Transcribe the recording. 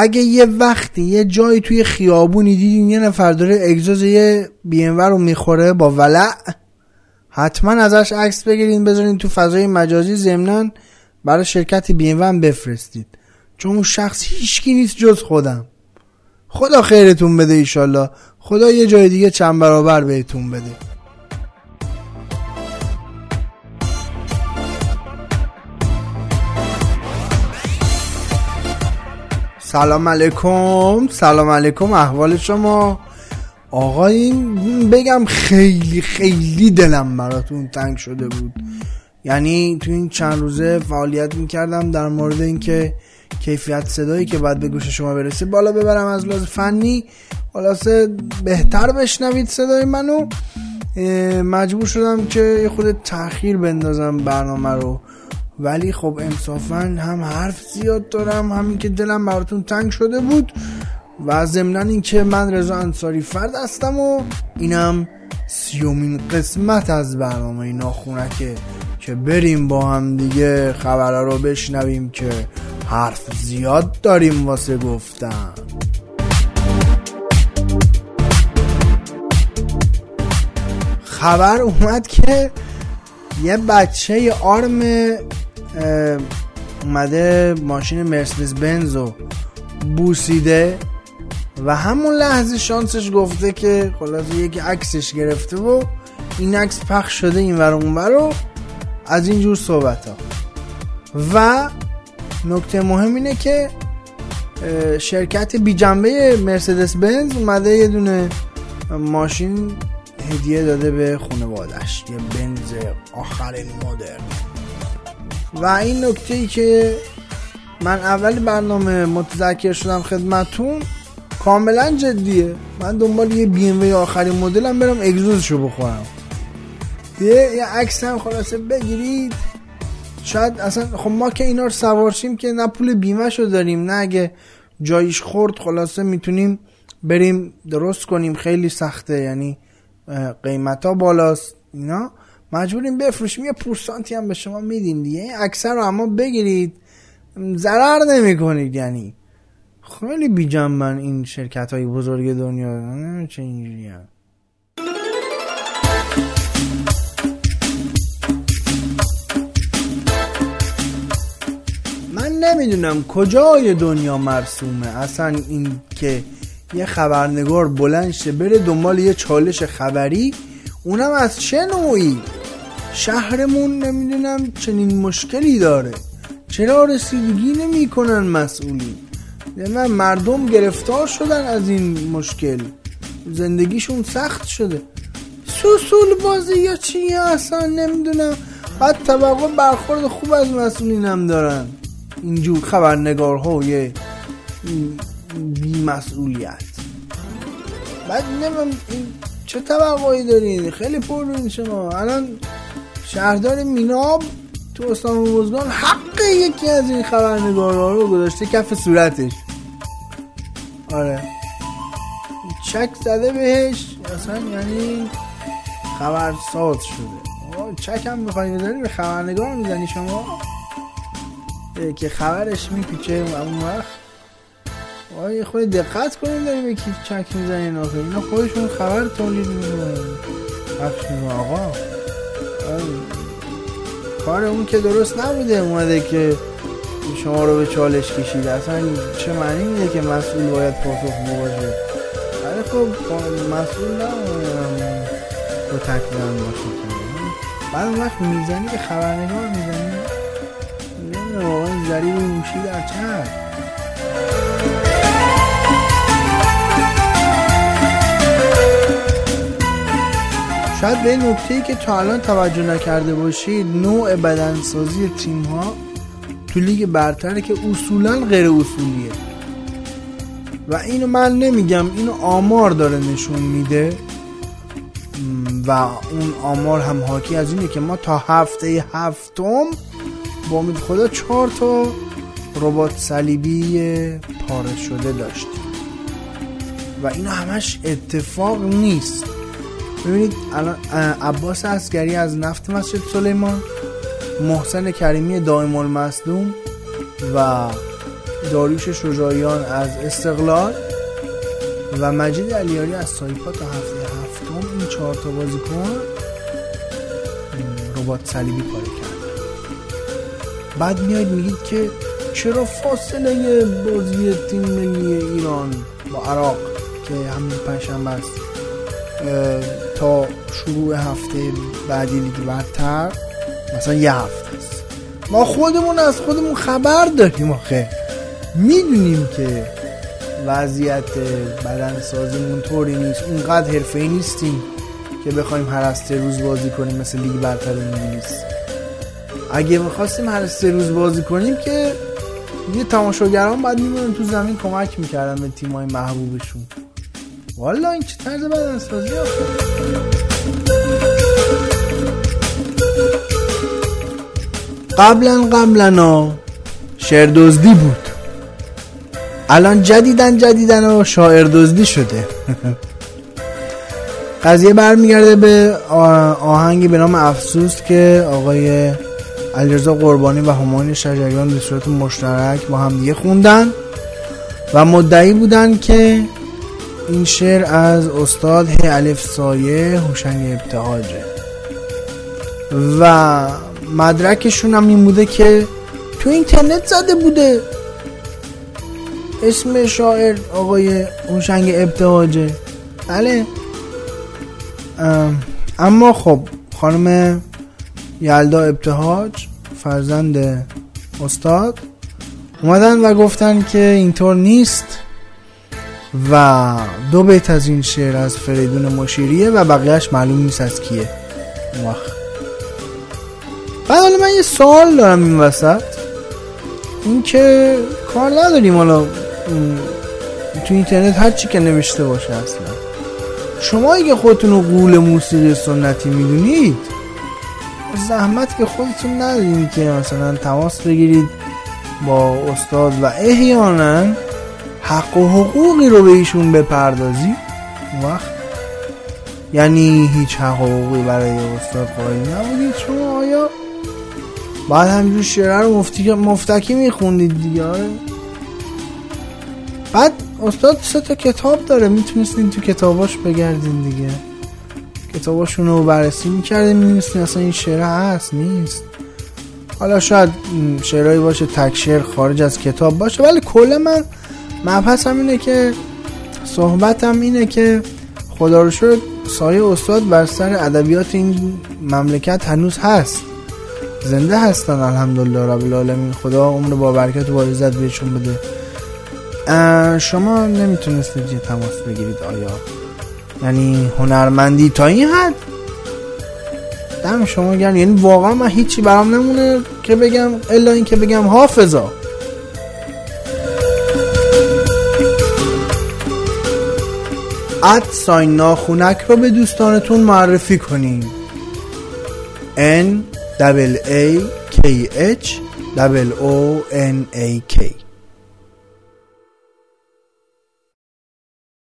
اگه یه وقتی یه جایی توی خیابونی دیدین یه نفر داره اگزوز یه بی ام و رو میخوره با ولع، حتما ازش عکس بگیرین بذارین تو فضای مجازی، ضمناً برای شرکت بی ام و هم بفرستید، چون اون شخص هیچکی نیست جز خودم. خدا خیرتون بده ایشالله، خدا یه جای دیگه چند برابر بهتون بده. سلام علیکم، سلام علیکم، احوال شما آقای؟ بگم خیلی خیلی دلم براتون تنگ شده بود. یعنی تو این چند روزه فعالیت میکردم در مورد اینکه کیفیت صدایی که بعد به گوش شما برسه بالا ببرم، از لحاظ فنی خلاصه بهتر بشنوید صدای منو. مجبور شدم که خود تأخیر بندازم برنامه رو، ولی خب انصافاً هم حرف زیاد دارم، همین که دلم براتون تنگ شده بود، و ضمناً این که من رضا انصاری فرد هستم و اینم 30مین قسمت از برنامه ناخونکه که بریم با هم دیگه خبرها رو بشنویم که حرف زیاد داریم واسه گفتن. خبر اومد که یه بچه آرم اومده ماشین مرسدس بنز رو بوسیده و همون لحظه شانسش گفته که خلاصه یکی عکسش گرفته و این عکس پخش شده این ور اون ور و از اینجور صحبت ها. و نکته مهم اینه که شرکت بی جنبه مرسدس بنز اومده یه دونه ماشین هدیه داده به خانواده‌اش، یه بنز آخرین مدل. و این نکته‌ای که من اول برنامه متذکر شدم خدمتون کاملا جدیه، من دنبال یه BMW آخرین مدلم برم اگزوزشو بخورم، یه عکس هم خلاصه بگیرید. شاید اصلا خب ما که اینا رو سوارشیم که نه پول بیمه‌شو داریم، نه اگه جایش خورد خلاصه میتونیم بریم درست کنیم، خیلی سخته، یعنی قیمت ها بالاست اینا، مجبوریم بفروشیم، یه پورسانتی هم به شما میدیم دیگه. اکثر رو اما بگیرید، ضرر نمی کنید. یعنی خیلی بی‌جنبن این شرکت های بزرگ دنیا، نه چه اینجوری هم. من نمیدونم کجای دنیا مرسومه اصلا این که یه خبرنگار بلند شه بره دنبال یه چالش خبری، اونم از چه نوعی. شهرمون نمیدونم چنین مشکلی داره، چرا رسیدگی نمی کنن مسئولی؟ مردم گرفتار شدن از این مشکل، زندگیشون سخت شده، سوسول بازی یا چیه اصلا نمیدونم. بعد طبقه برخورد خوب از مسئولین هم دارن اینجور خبرنگارها و یه بی مسئولیت. بعد نمیم چه طبقایی دارین، خیلی پرونین شما. الان شهردار میناب تو اسلام بزرگان حق یکی از این خبرنگارها رو گذاشته کف صورتش، آره چک زده بهش اصلا، یعنی خبرساز شده. چک هم میخوایی بزنی به خبرنگار میزنی شما که خبرش میپیچه اون وقت. وای خود دقت کنین داریم یکی چک میزنین آخر اینا خودشون خبر تولید میکنن. حقشون آقا کار اون که درست نبوده، اومده که شما رو به چالش کشیده، اصلا چه معنی میده که مسئول باید پاسخگو باشه؟ ولی خب مسئول نباید رو تکرار باشه کنه، بعد اون وقت میزنی که خبرنگار میزنی نمیده واقعا ذریب موشی در چند. شاید به نکته‌ای که تا الان توجه نکرده باشید، نوع بدنسازی تیم‌ها تو لیگ برتره که اصولاً غیر اصولیه، و اینو من نمیگم، اینو آمار داره نشون میده، و اون آمار هم حاکی از اینه که ما تا هفته هفتم با امید خدا 4 رباط صلیبی پاره شده داشتیم، و اینو همش اتفاق نیست. ببینید الان عباس اسگری از نفت مسجد سلیمان، محسن کریمی دائم المصدوم و داریوش شجاعیان از استقلال و مجید علیاری از سایپا تا هفته هفتم این 4 تا بازیکن رباط صلیبی پاره کرد. بعد میاد میگید که چرا فاصله بازی تیم ملی ایران با عراق که همین پنجشنبه است تا شروع هفته بعدی لیگ برتر مثلا یه هفته است؟ ما خودمون از خودمون خبر داریم آخه، میدونیم که وضعیت بدن سازیمون طوری نیست، اونقدر حرفه‌ای نیستیم که بخوایم هر از 3 روز بازی کنیم مثل لیگ برتر نیست. اگه می‌خواستیم هر از 3 روز بازی کنیم که یه تماشاگران بعد می‌مونن تو زمین کمک می‌کردن به تیم‌های محبوبشون. والا این چه طرز بدن سازی آخه. قبلا شعر دزدی بود، الان جدیدن و شاعر دزدی شده. قضیه برمیگرده به آهنگی به نام افسوس که آقای علی رضا قربانی و همایون شجریان به صورت مشترک با هم دیگه خوندن و مدعی بودن که این شعر از استاد H. Alef Saye هوشنگ ابتهاجه و مدرکشون هم این بوده که تو اینترنت زده بوده اسم شاعر آقای هوشنگ ابتهاجه. بله، اما خب خانم یلدا ابتهاج فرزند استاد اومدن و گفتن که اینطور نیست و 2 بیت از این شعر از فریدون مشیریه و بقیهش معلوم نیست از کیه. بعد حالا من یه سوال دارم این وسط، این که کار نداریم حالا تو اینترنت هر چی که نوشته باشه، اصلا شما اگه خودتون رو غول موسیقی سنتی میدونید زحمت که خودتون ندارید که مثلا تماس بگیرید با استاد و احیانا حق و حقوقی رو به ایشون بپردازید. وقت یعنی هیچ حق و حقوقی برای استاد قائل نبودید شما، آیا بعد همجور شعره رو مفتکی میخوندید دیگه؟ بعد استاد 3 تا کتاب داره، میتونستین تو کتاباش بگردین دیگه، کتاباشون رو بررسی میکردین میدونستین اصلا این شعره هست نیست. حالا شاید شعرهایی باشه تک شعر خارج از کتاب باشه، ولی کلا من مبحثم اینه که صحبتم اینه که خدا رو شکر سایه استاد بر سر ادبیات این مملکت هنوز هست، زنده هستن الحمدلله رب العالمین، خدا عمر با برکت و عزت بهشون بده. شما نمیتونستید یه تماس بگیرید آیا؟ یعنی هنرمندی تا این حد؟ دم شما گرم، یعنی واقعا من هیچی برام نمونه که بگم الا این که بگم حافظا. @ ناخونک رو به دوستانتون معرفی کنین. NAAKHOONAK